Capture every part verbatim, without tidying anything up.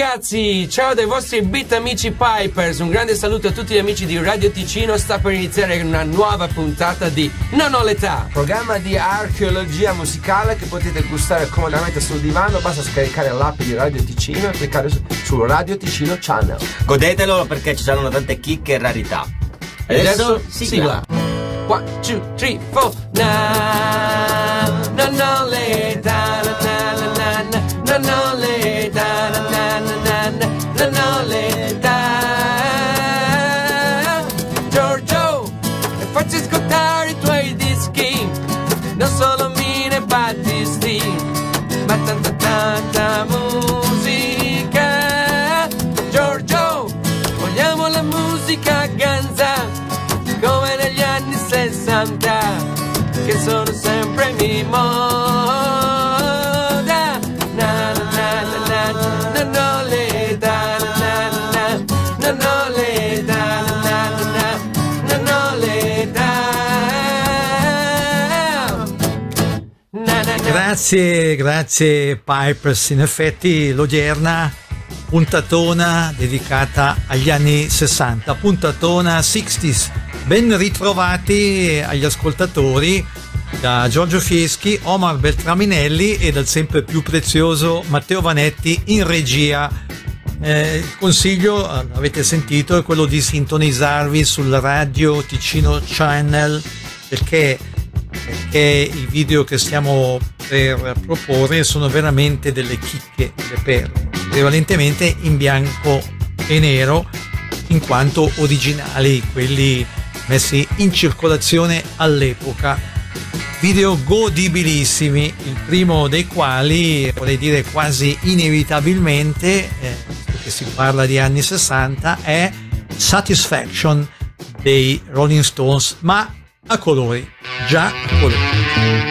ragazzi, ciao dai vostri beat amici Pipers, un grande saluto a tutti gli amici di Radio Ticino. Sta per iniziare una nuova puntata di Non ho l'età, programma di archeologia musicale che potete gustare comodamente sul divano. Basta scaricare l'app di Radio Ticino e cliccare su, su Radio Ticino Channel. Godetelo perché ci saranno tante chicche e rarità. E adesso sigla. One, two, three, four. Na, non ho l'età, non ho l'età, non ho l'età. Giorgio, facci ascoltare i tuoi dischi, non solo Mina e Battisti, ma tanta tanta musica. Giorgio, vogliamo la musica ganza, come negli anni sessanta, che sono sempre mi moda. Grazie, grazie Pipers, in effetti l'odierna puntatona dedicata agli anni sessanta, puntatona sixties, ben ritrovati agli ascoltatori da Giorgio Fieschi, Omar Beltraminelli e dal sempre più prezioso Matteo Vanetti in regia. Eh, il consiglio, avete sentito, è quello di sintonizzarvi sul Radio Ticino Channel perché perché i video che stiamo per proporre sono veramente delle chicche, delle perle, prevalentemente in bianco e nero, in quanto originali, quelli messi in circolazione all'epoca. Video godibilissimi, il primo dei quali, vorrei dire quasi inevitabilmente, eh, che si parla di anni sessanta, è Satisfaction dei Rolling Stones, ma a colori, già a colori.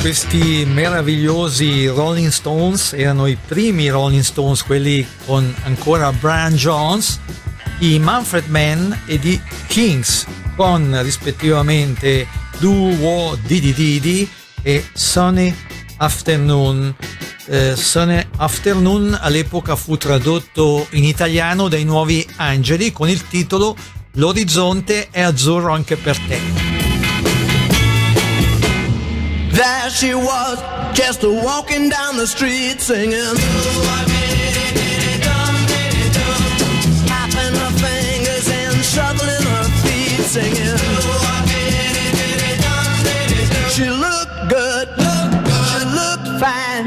Questi meravigliosi Rolling Stones erano i primi Rolling Stones, quelli con ancora Brian Jones, i Manfred Mann e di Kings, con rispettivamente Do Wo Didi Didi e Sunny Afternoon. eh, Sunny Afternoon all'epoca fu tradotto in italiano dai Nuovi Angeli con il titolo L'orizzonte è azzurro anche per te. There she was, just walking down the street singing tapping her fingers and shuffling her feet singing. She looked good, she looked fine,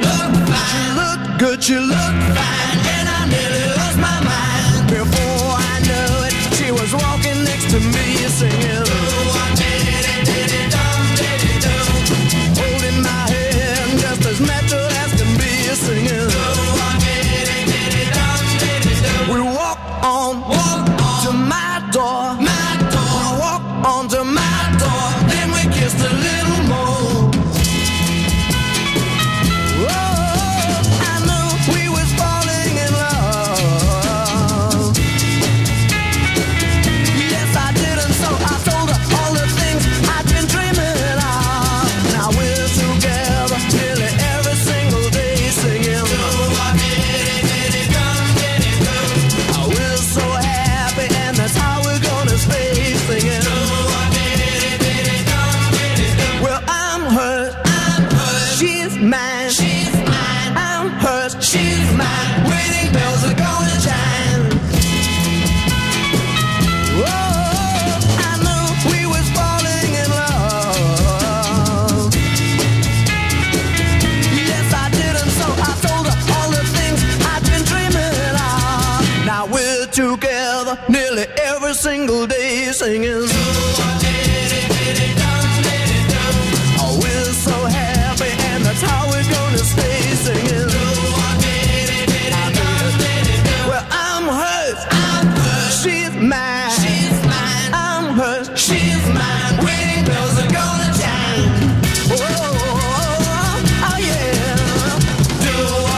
she looked good, she looked fine, and I nearly lost my mind. Before I knew it, she was walking next to me singing. Holding my hand just as natural as can be singing. We walk on, walk on to my door, my door. We walk on to my door, then we kissed a little more. Oh, I knew we was falling in love. Yes, I did, and so I told her all the things I've been dreaming of. Now we're together nearly every single day singing. Oh, we're so happy, and that's how we're gonna stay singing. Well, I'm hurt, she's mine, I'm hers, she's mine. Waiting bells are gonna chime. Oh, I knew we was falling in love. Yes, I did, and so I told her all the things I've been dreaming of. Now we're together nearly every single day singing. Oh, we're so happy, and that's how we're gonna stay singing. Well, I'm hers, she's mine, I'm hers, she's mine. Waiting bells are gonna chime. Oh, oh, oh, yeah. Do a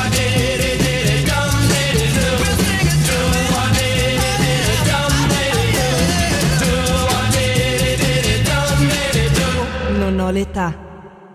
diddy diddy dum diddy do. We'll sing it through. Do a diddy diddy dum diddy do. Do a diddy diddy dum diddy do. Non ho l'età.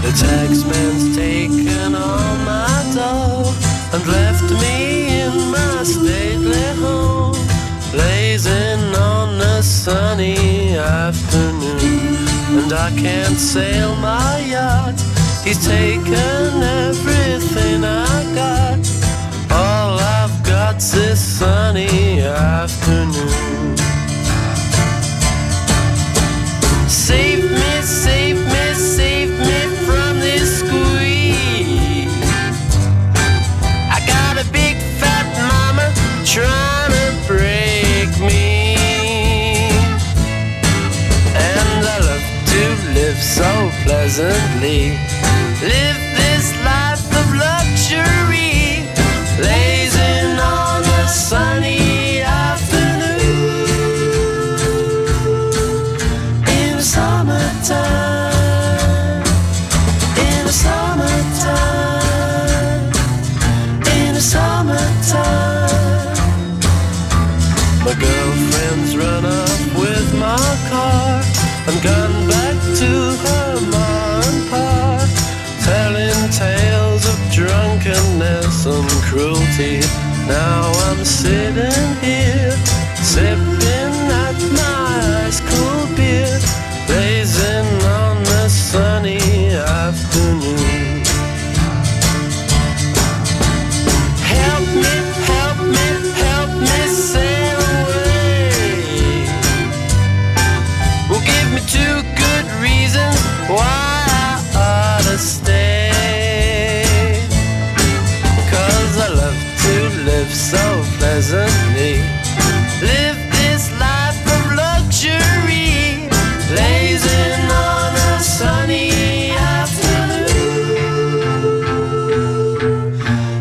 The taxman's taken all my dough and left me in my stately home, blazing on a sunny afternoon. And I can't sail my yacht, he's taken everything I got. All I've got's this sunny afternoon. Save me, save me, save me from this squeeze. I got a big fat mama trying to break me. And I love to live so pleasantly. Live this life of luxury, blazing on a sunny afternoon in the summertime. My girlfriend's run up with my car and gone back to her ma and pa, telling tales of drunkenness and cruelty. Now I'm sitting here, sipping at my ice cool beer, blazing on a sunny afternoon. Help me, help me, help me say. Two good reasons why I ought to stay. Cause I love to live so pleasantly. Live this life of luxury, blazing on a sunny afternoon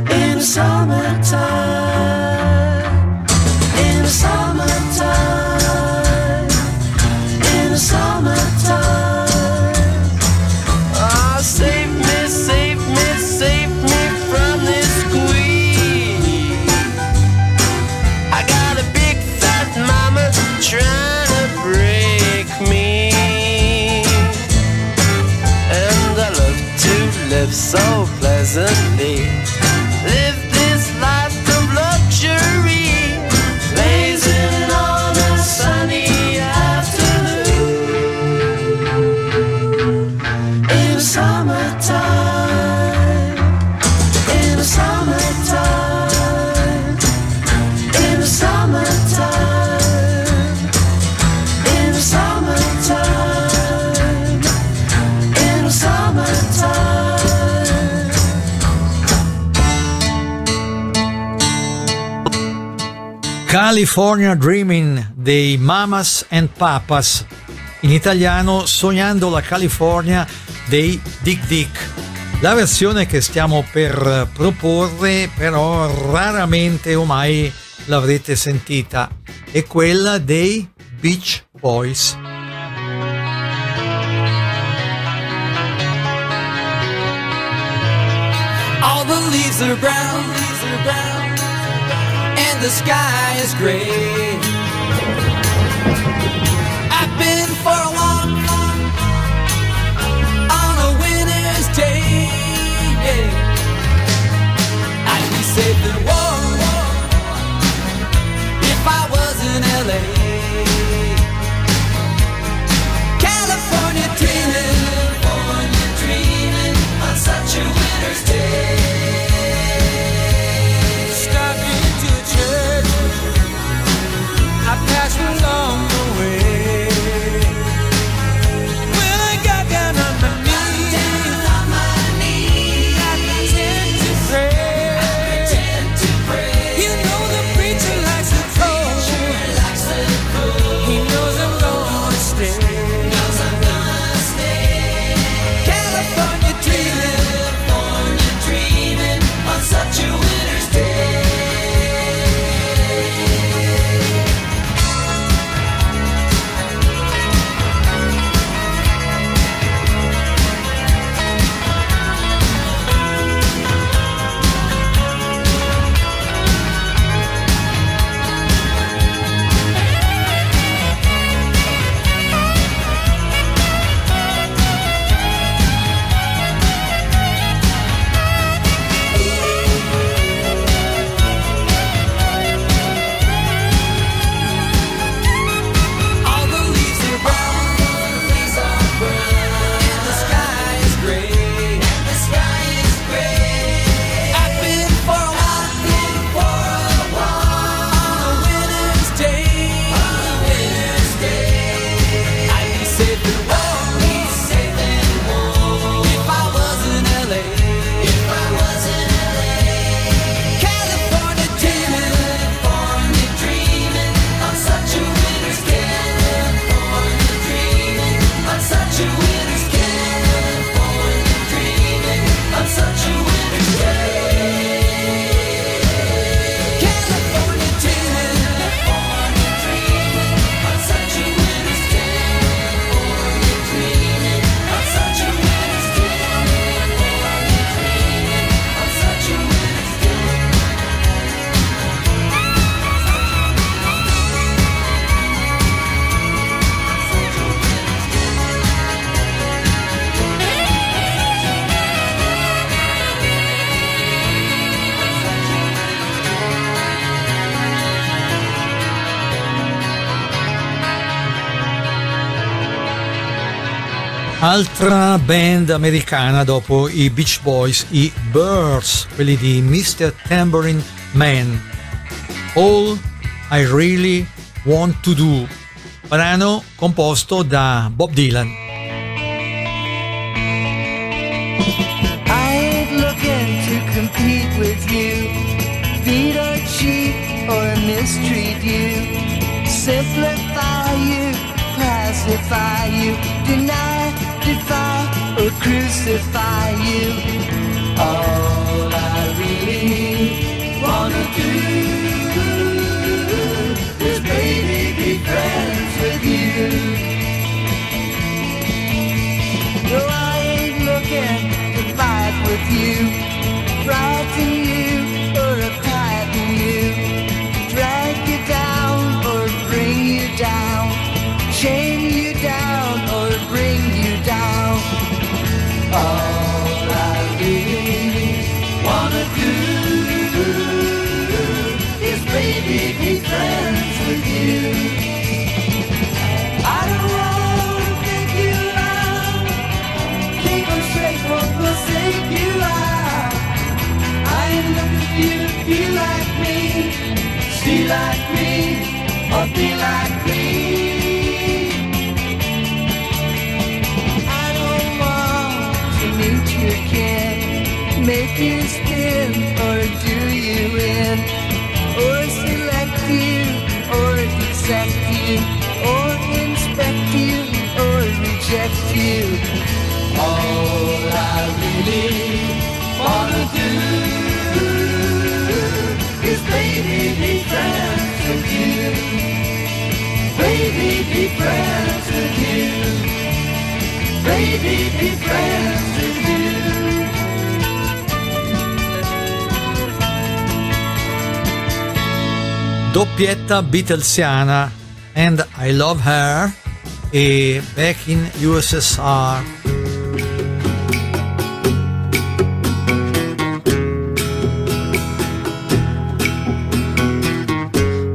in the summertime, in the summertime. Summertime. Ah, oh, save me, save me. pleasantly. Live this life of luxury, blazing on a sunny afternoon. In the summertime, in the summertime, in the summertime, in the summertime. California Dreaming dei Mamas and Papas, in italiano Sognando la California dei Dick Dick. La versione che stiamo per proporre però raramente o mai l'avrete sentita, è quella dei Beach Boys. All the leaves are brown, leaves are brown. The sky is gray. I've been for a walk on a winter's day. I'd be safe and warm if I was in L A. California dreaming, California dreaming on such a winter's day. I passed along the way. When I got down on my knees, on my knees, I pretend to pray. I pretend to pray. You know the preacher likes the cold. He knows I'm gonna stay. Knows I'm gonna stay. California dreaming, California dreaming on such a winter's day. Altra band americana dopo i Beach Boys, i Birds, quelli di mister Tambourine Man. All I Really Want to Do, brano composto da Bob Dylan. I ain't looking to compete with you, beat or cheat or mistreat you, simplify you, classify you, deny, defy or crucify you. All I really wanna do is baby be friends with you. No, I ain't looking to fight with you, frighten you or frighten you, drag you down or bring you down, chain you down or bring you down. All I need Make you spin, or do you win, or select you, or dissect you, or inspect you, or reject you? All I really wanna do is baby be friends with you, baby be friends with you, baby be friends with you. Doppietta Beatlesiana, And I Love Her e Back in U S S R.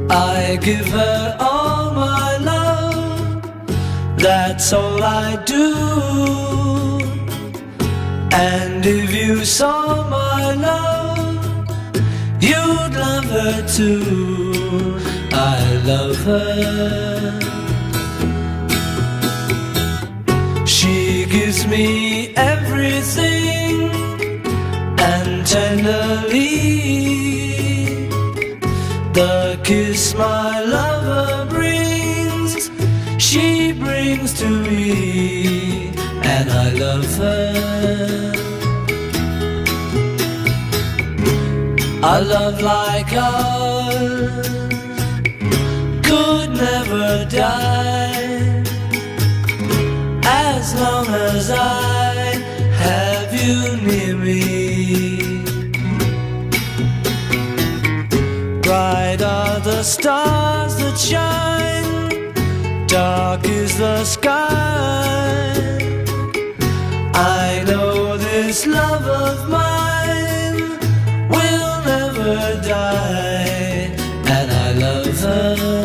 I give her all my love, that's all I do. And if you saw my love, you'd love her too. I love her. She gives me everything and tenderly the kiss my lover brings, she brings to me, and I love her. A love like ours could never die, as long as I have you near me. Bright are the stars that shine, dark is the sky. I know this love of mine will never die, and I love her.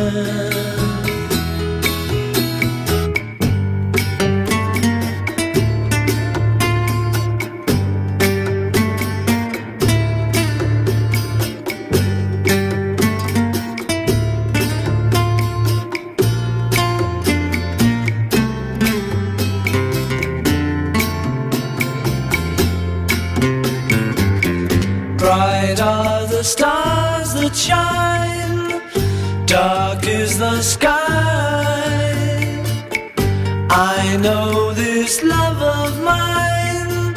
Stars that shine, dark is the sky. I know this love of mine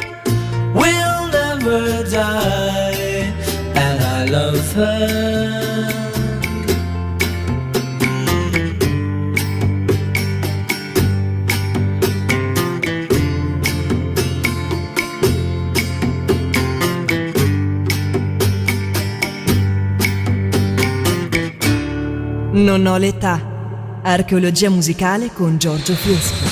will never die, and I love her. Non ho l'età. Archeologia musicale con Giorgio Fieschi.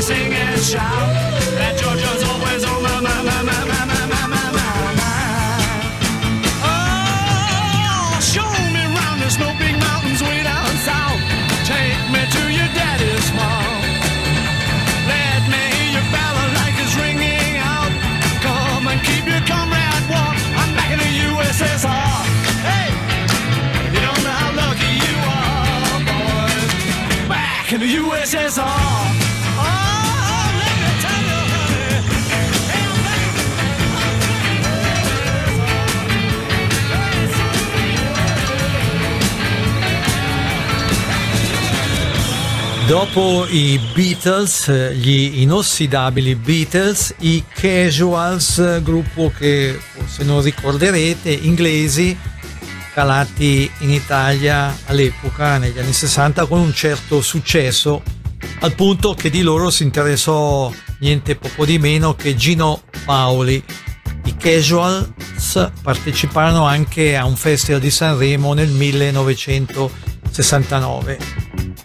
they sing and shout that Giorgio's always on my, my, my, my, my, my, my, my, my, my. Oh, show me round the snow big mountains way down south. Take me to your daddy's farm. Let me hear your ballad like it's ringing out. Come and keep your comrade warm. I'm back in the U S S R. Hey, you don't know how lucky you are, boys. Back in the U S S R. Dopo i Beatles, gli inossidabili Beatles, i Casuals, gruppo che forse non ricorderete, inglesi, calati in Italia all'epoca, negli anni sessanta, con un certo successo, al punto che di loro si interessò niente poco di meno che Gino Paoli. I Casuals parteciparono anche a un festival di Sanremo nel millenovecentosessantanove.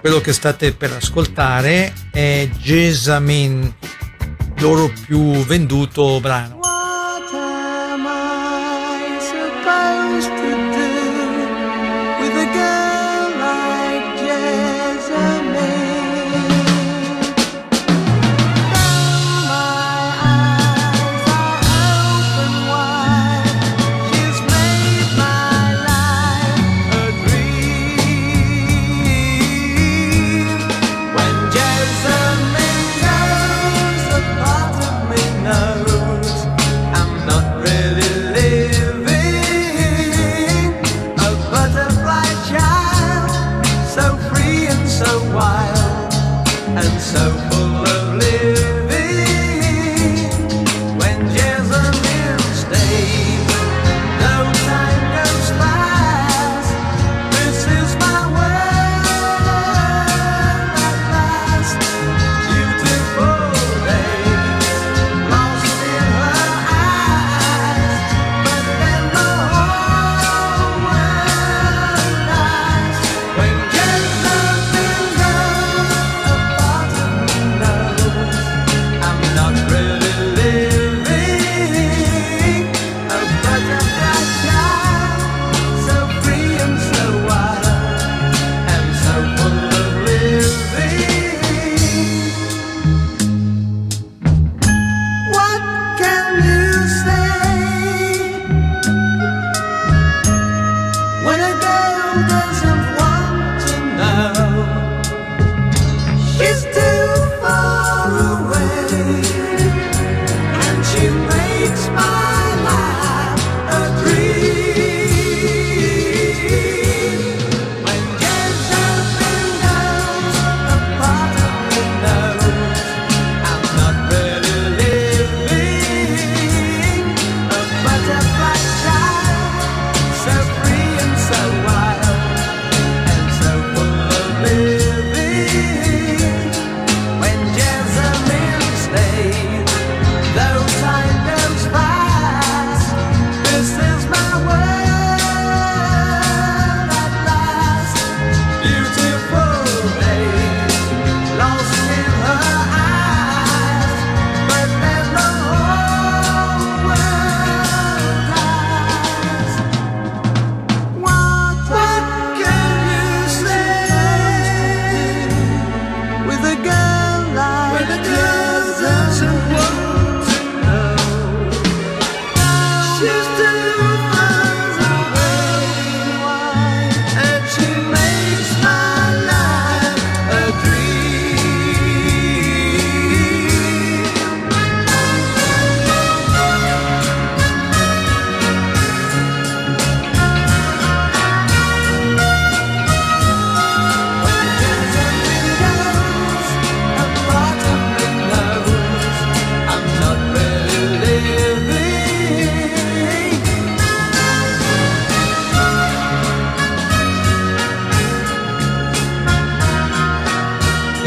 Quello che state per ascoltare è Gesamin, loro più venduto brano. What am I supposed to do with a girl like Gesamin? Though my eyes are open wide, she's made my life a dream.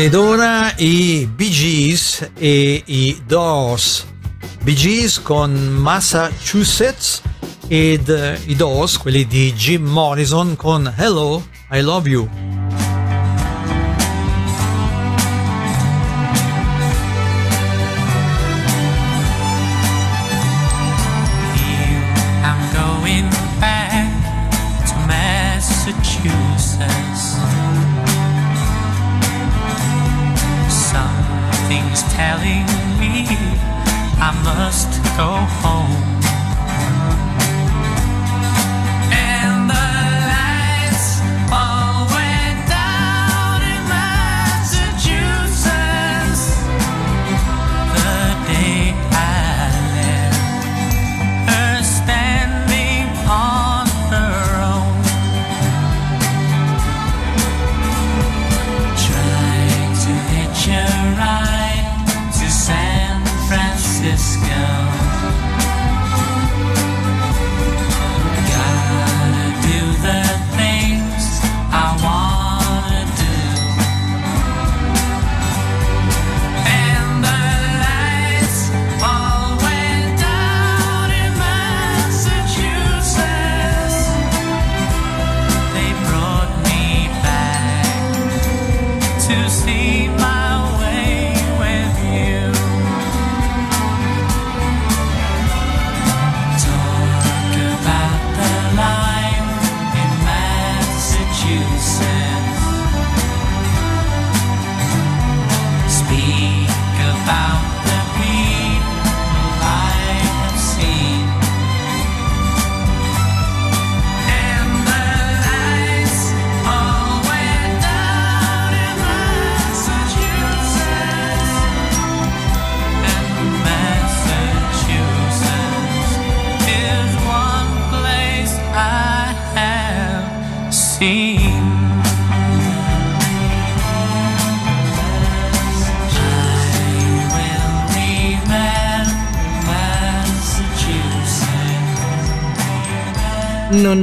Ed ora i Bee Gees e i Doors. Bee Gees con Massachusetts ed i Doors, quelli di Jim Morrison, con Hello, I Love You. is telling me I must go home. And the lights all went down in Massachusetts the day I left her standing on her own, trying to hitch a ride to San Francisco. Non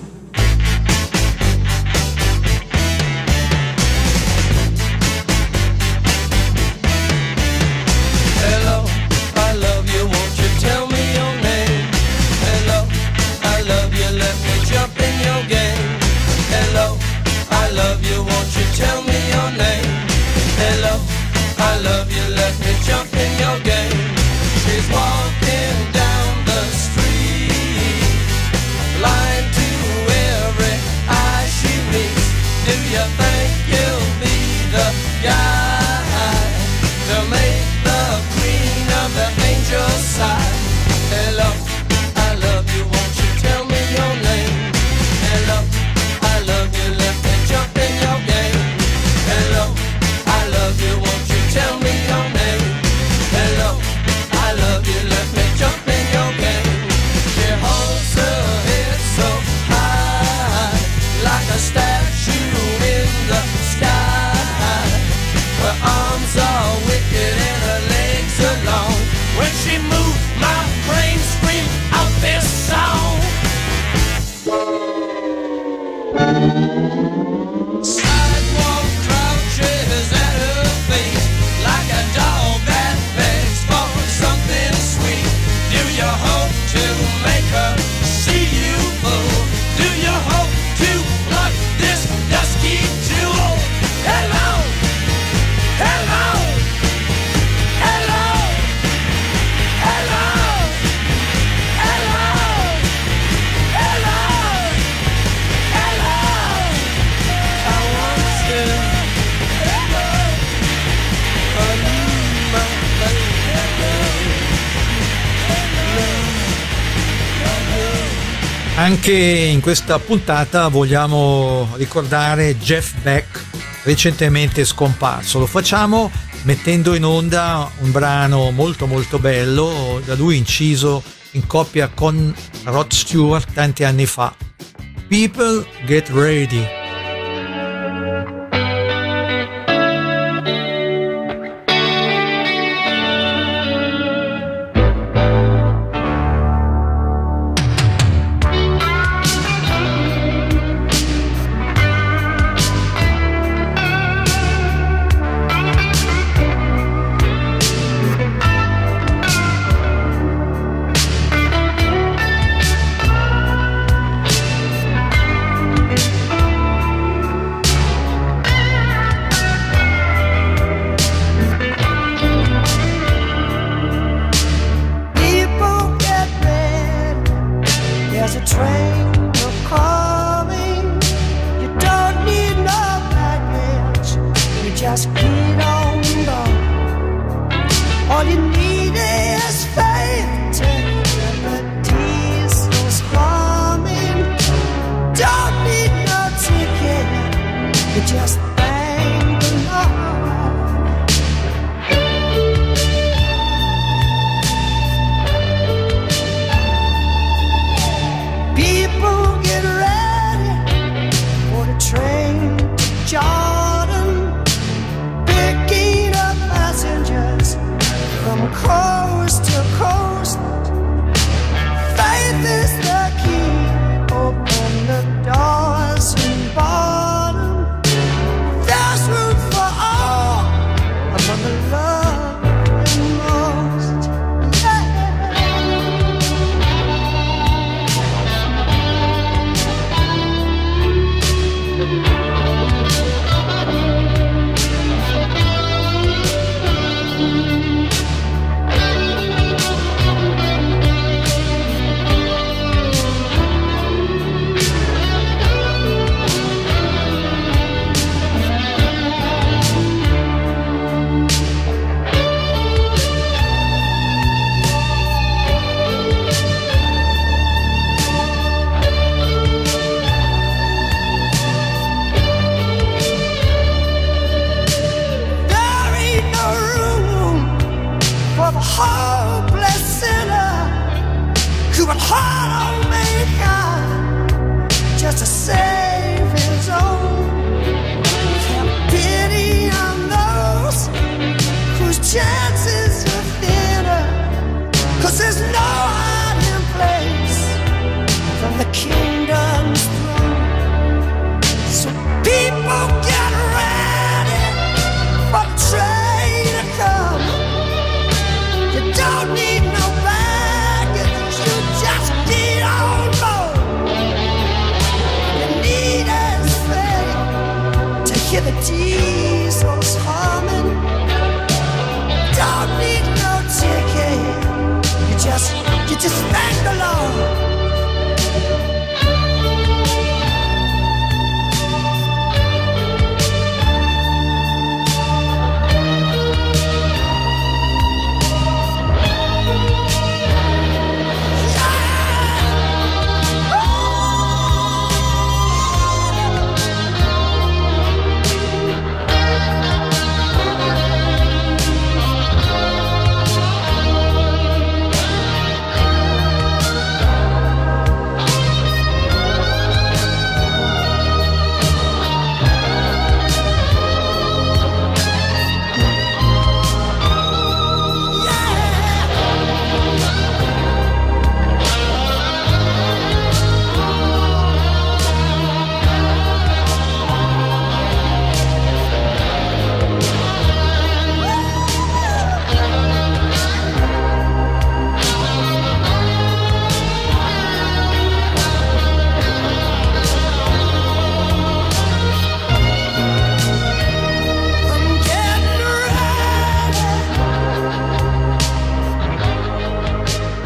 Anche in questa puntata vogliamo ricordare Jeff Beck, recentemente scomparso. Lo facciamo mettendo in onda un brano molto molto bello da lui inciso in coppia con Rod Stewart tanti anni fa. People Get Ready. just get on board. All you need is faith to get the diesel's humming. Don't need no ticket, you just thank the Lord. People get ready for the train to jog. From coast to coast, faith is the key. Open the doors and bottom. There's room for all among the love and most. Yeah.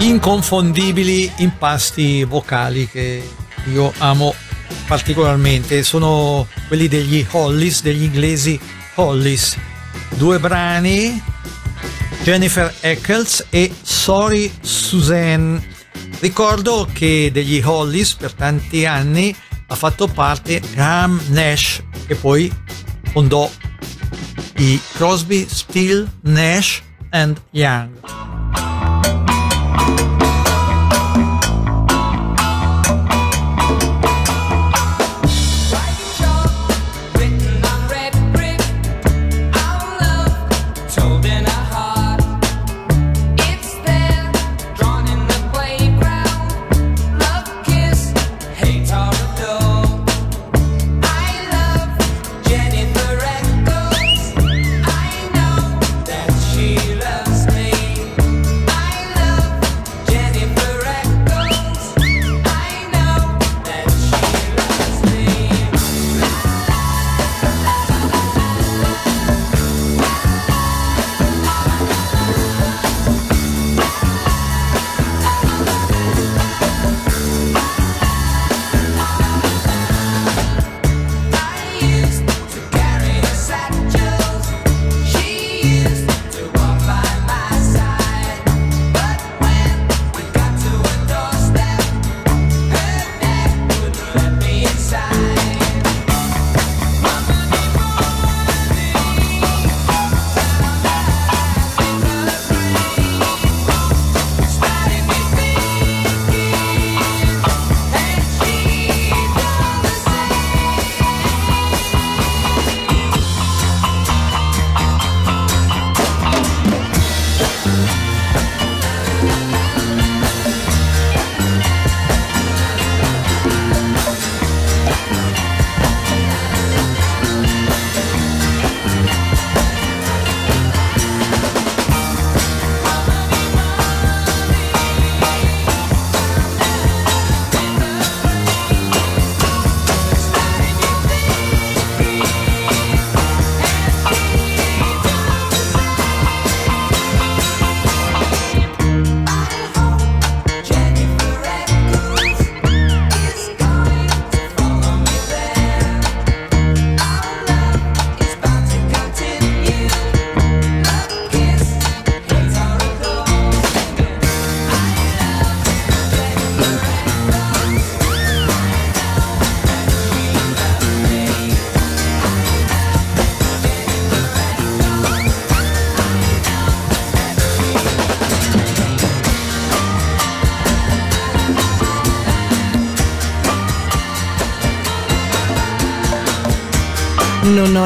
Inconfondibili impasti vocali che io amo particolarmente sono quelli degli Hollies, degli inglesi Hollies. Due brani, Jennifer Eccles e Sorry Suzanne. Ricordo che degli Hollies per tanti anni ha fatto parte Graham Nash, che poi fondò i Crosby, Stills, Nash and Young. She loves me. Non ho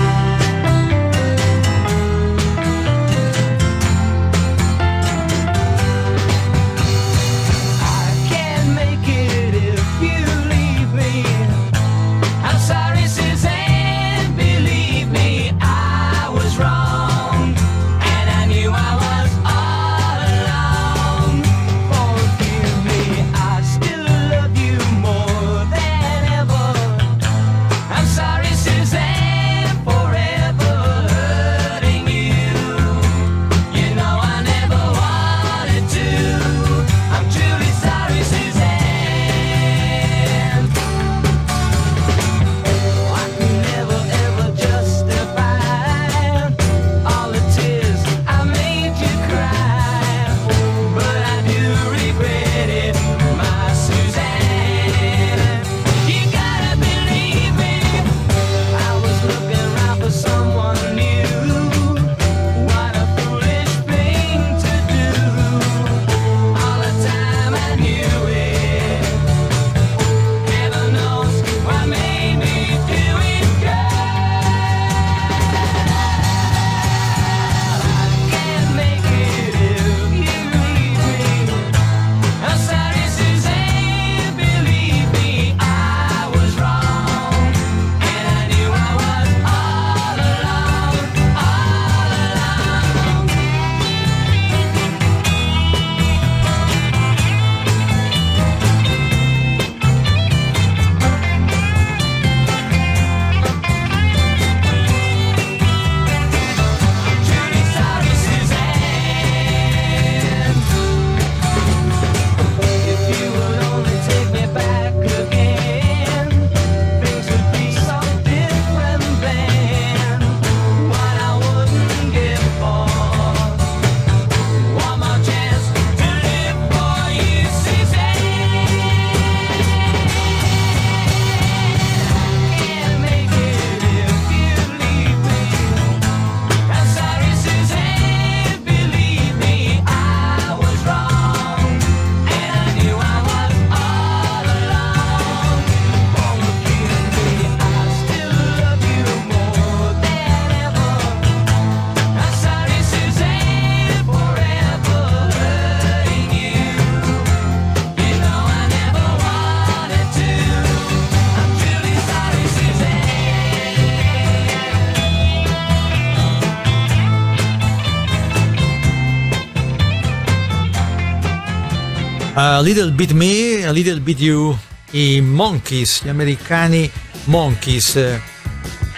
A Little Bit Me, A Little Bit You, i Monkees, gli americani Monkees.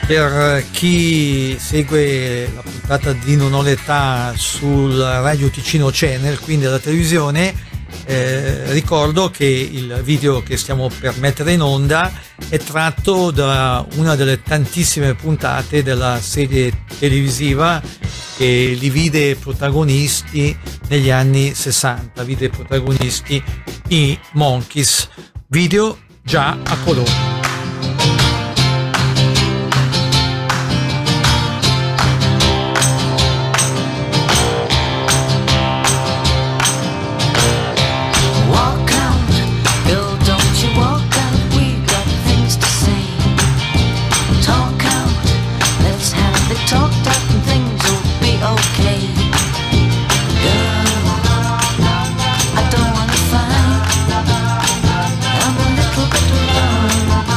Per chi segue la puntata di Non ho l'età sul Radio Ticino Channel, quindi alla televisione, eh, ricordo che il video che stiamo per mettere in onda è tratto da una delle tantissime puntate della serie televisiva che li vide protagonisti negli anni sessanta, vide protagonisti i Monkees, video già a colori. Bye.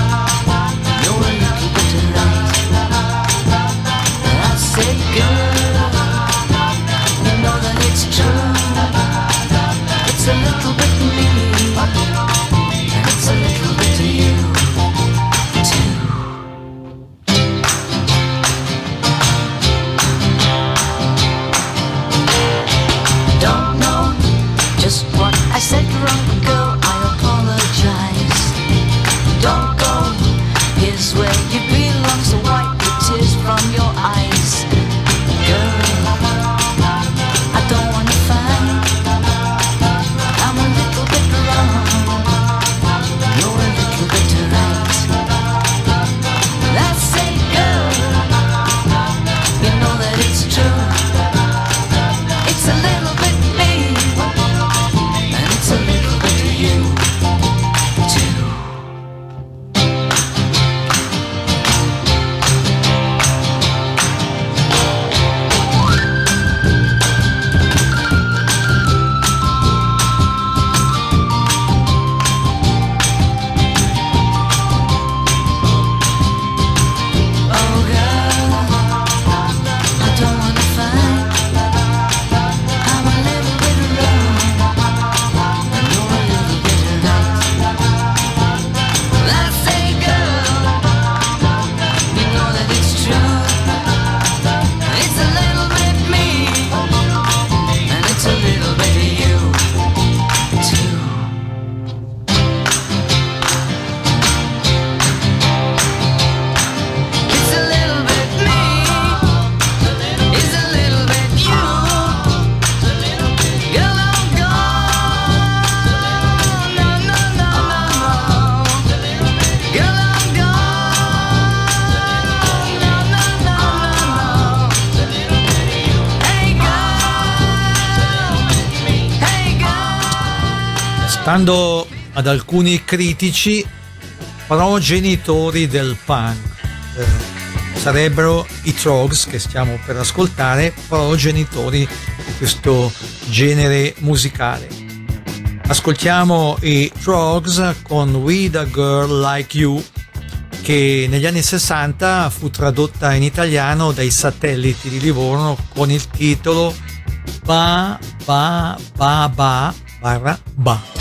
stando ad alcuni critici progenitori del punk. Eh, sarebbero i Troggs, che stiamo per ascoltare, progenitori di questo genere musicale. Ascoltiamo i Troggs con With a Girl Like You, che negli anni sessanta fu tradotta in italiano dai Satelliti di Livorno con il titolo Ba Ba Ba Ba barra Ba.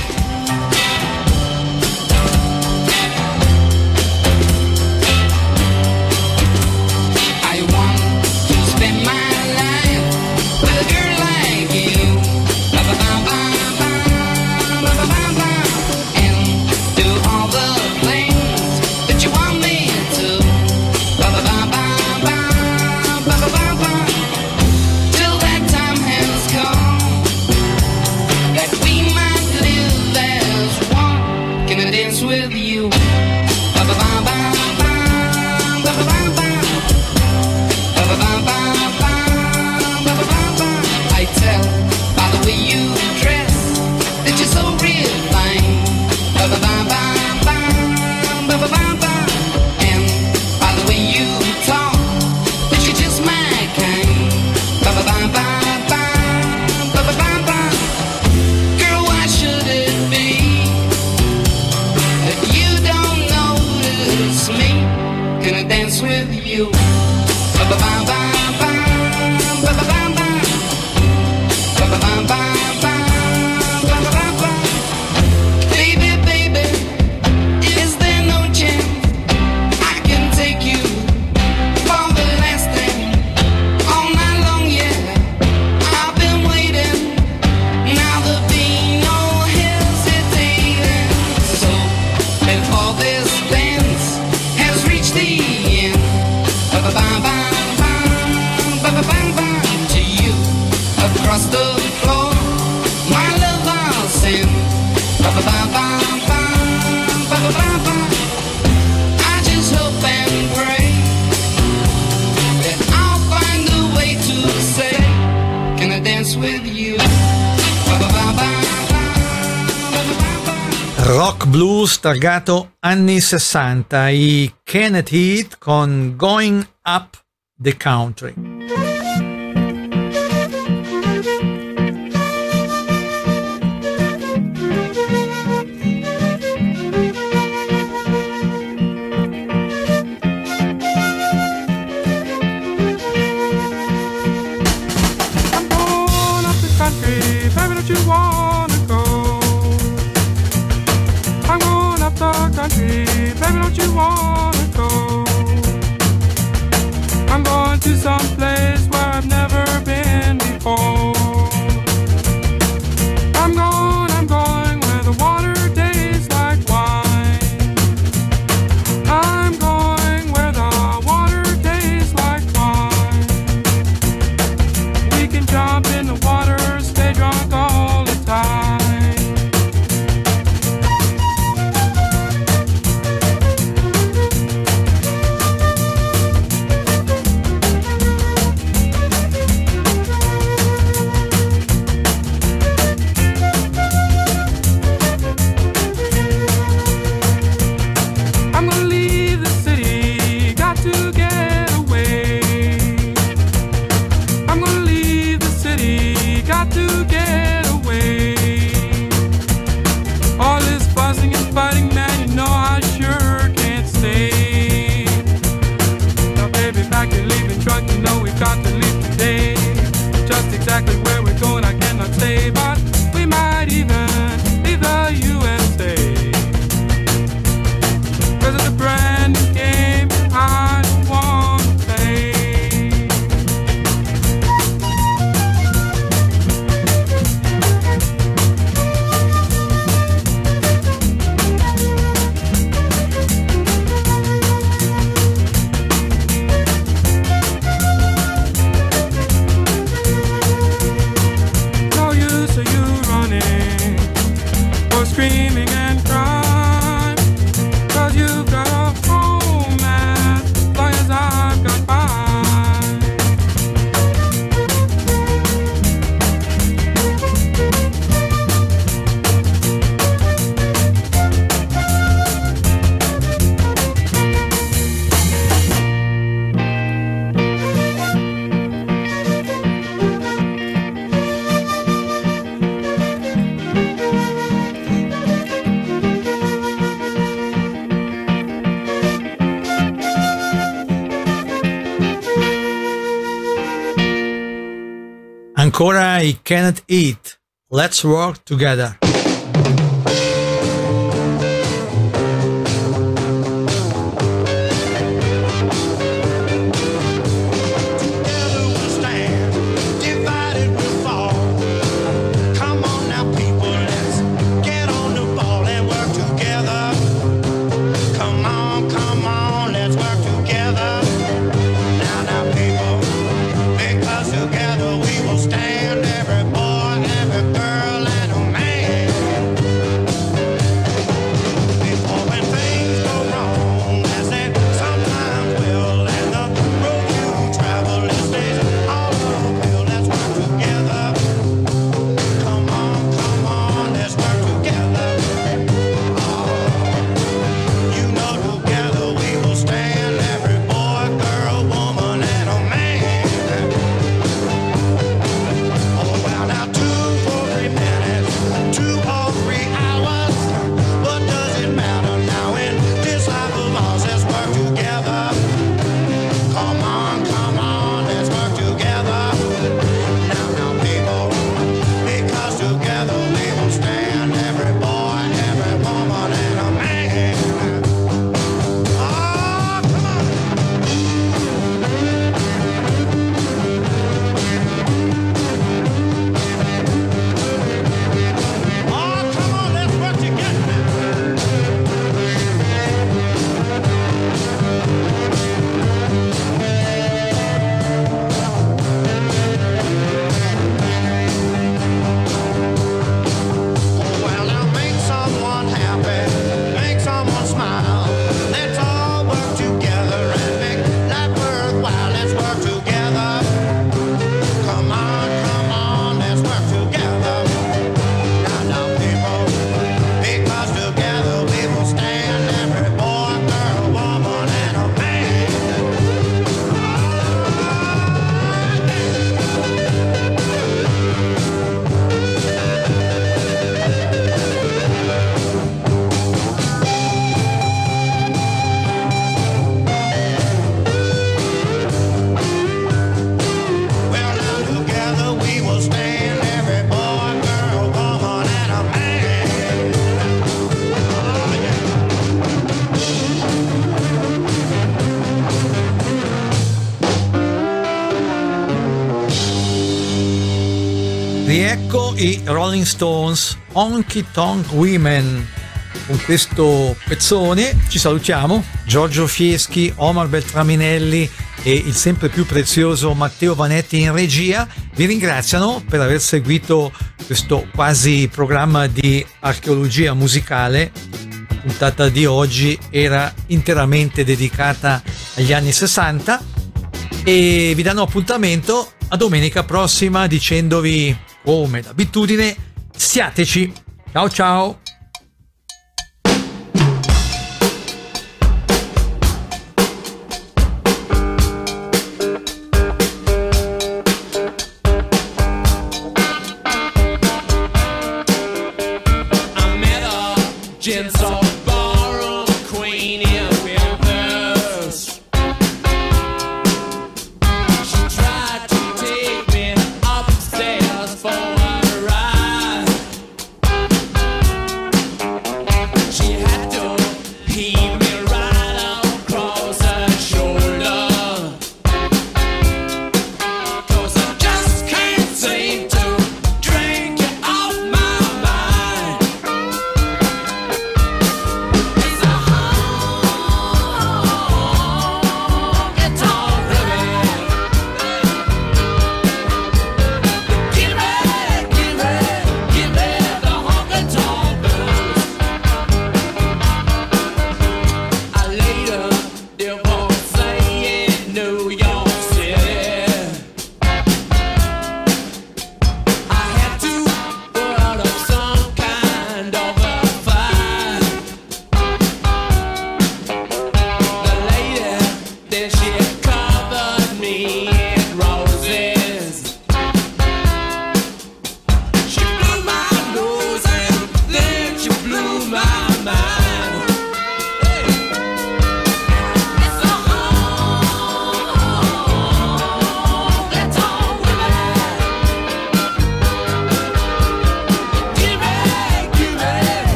Rock blues targato anni sessanta, i Canned Heat con Going Up the Country. I'm going up the country, baby, don't you wanna go? I'm going up the country, baby, don't you wanna go? I'm going to some place where I've never been before. I'm going, I'm going where the water tastes like wine. I'm going where the water tastes like wine. We can jump in the water, stay drunk all the time. Ancora i Canned Heat, Let's Work Together. I Rolling Stones, Honky Tonk Women. Con questo pezzone ci salutiamo. Giorgio Fieschi, Omar Beltraminelli e il sempre più prezioso Matteo Vanetti in regia vi ringraziano per aver seguito questo quasi programma di archeologia musicale. La puntata di oggi era interamente dedicata agli anni sessanta e vi danno appuntamento a domenica prossima dicendovi, come d'abitudine, siateci. Ciao ciao.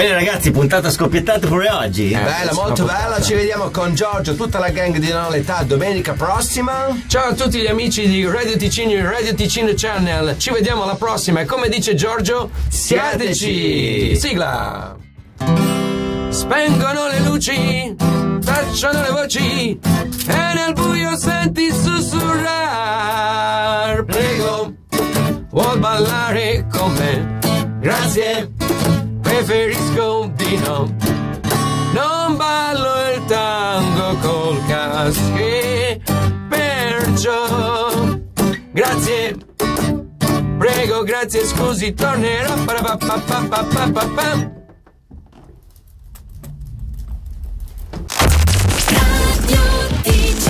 Bene ragazzi, puntata scoppiettata pure oggi. Eh, bella, molto bella. Ci vediamo con Giorgio, tutta la gang di Non ho l'età domenica prossima. Ciao a tutti gli amici di Radio Ticino e Radio Ticino Channel. Ci vediamo alla prossima e come dice Giorgio, siateci. Sigla. Spengono le luci, tacciano le voci e nel buio senti sussurrar. Prego, vuol ballare con me? Grazie, preferisco di no. Non ballo il tango col casque, perciò grazie, prego, grazie, scusi, tornerò. Pa pa pa pa pa pa pa.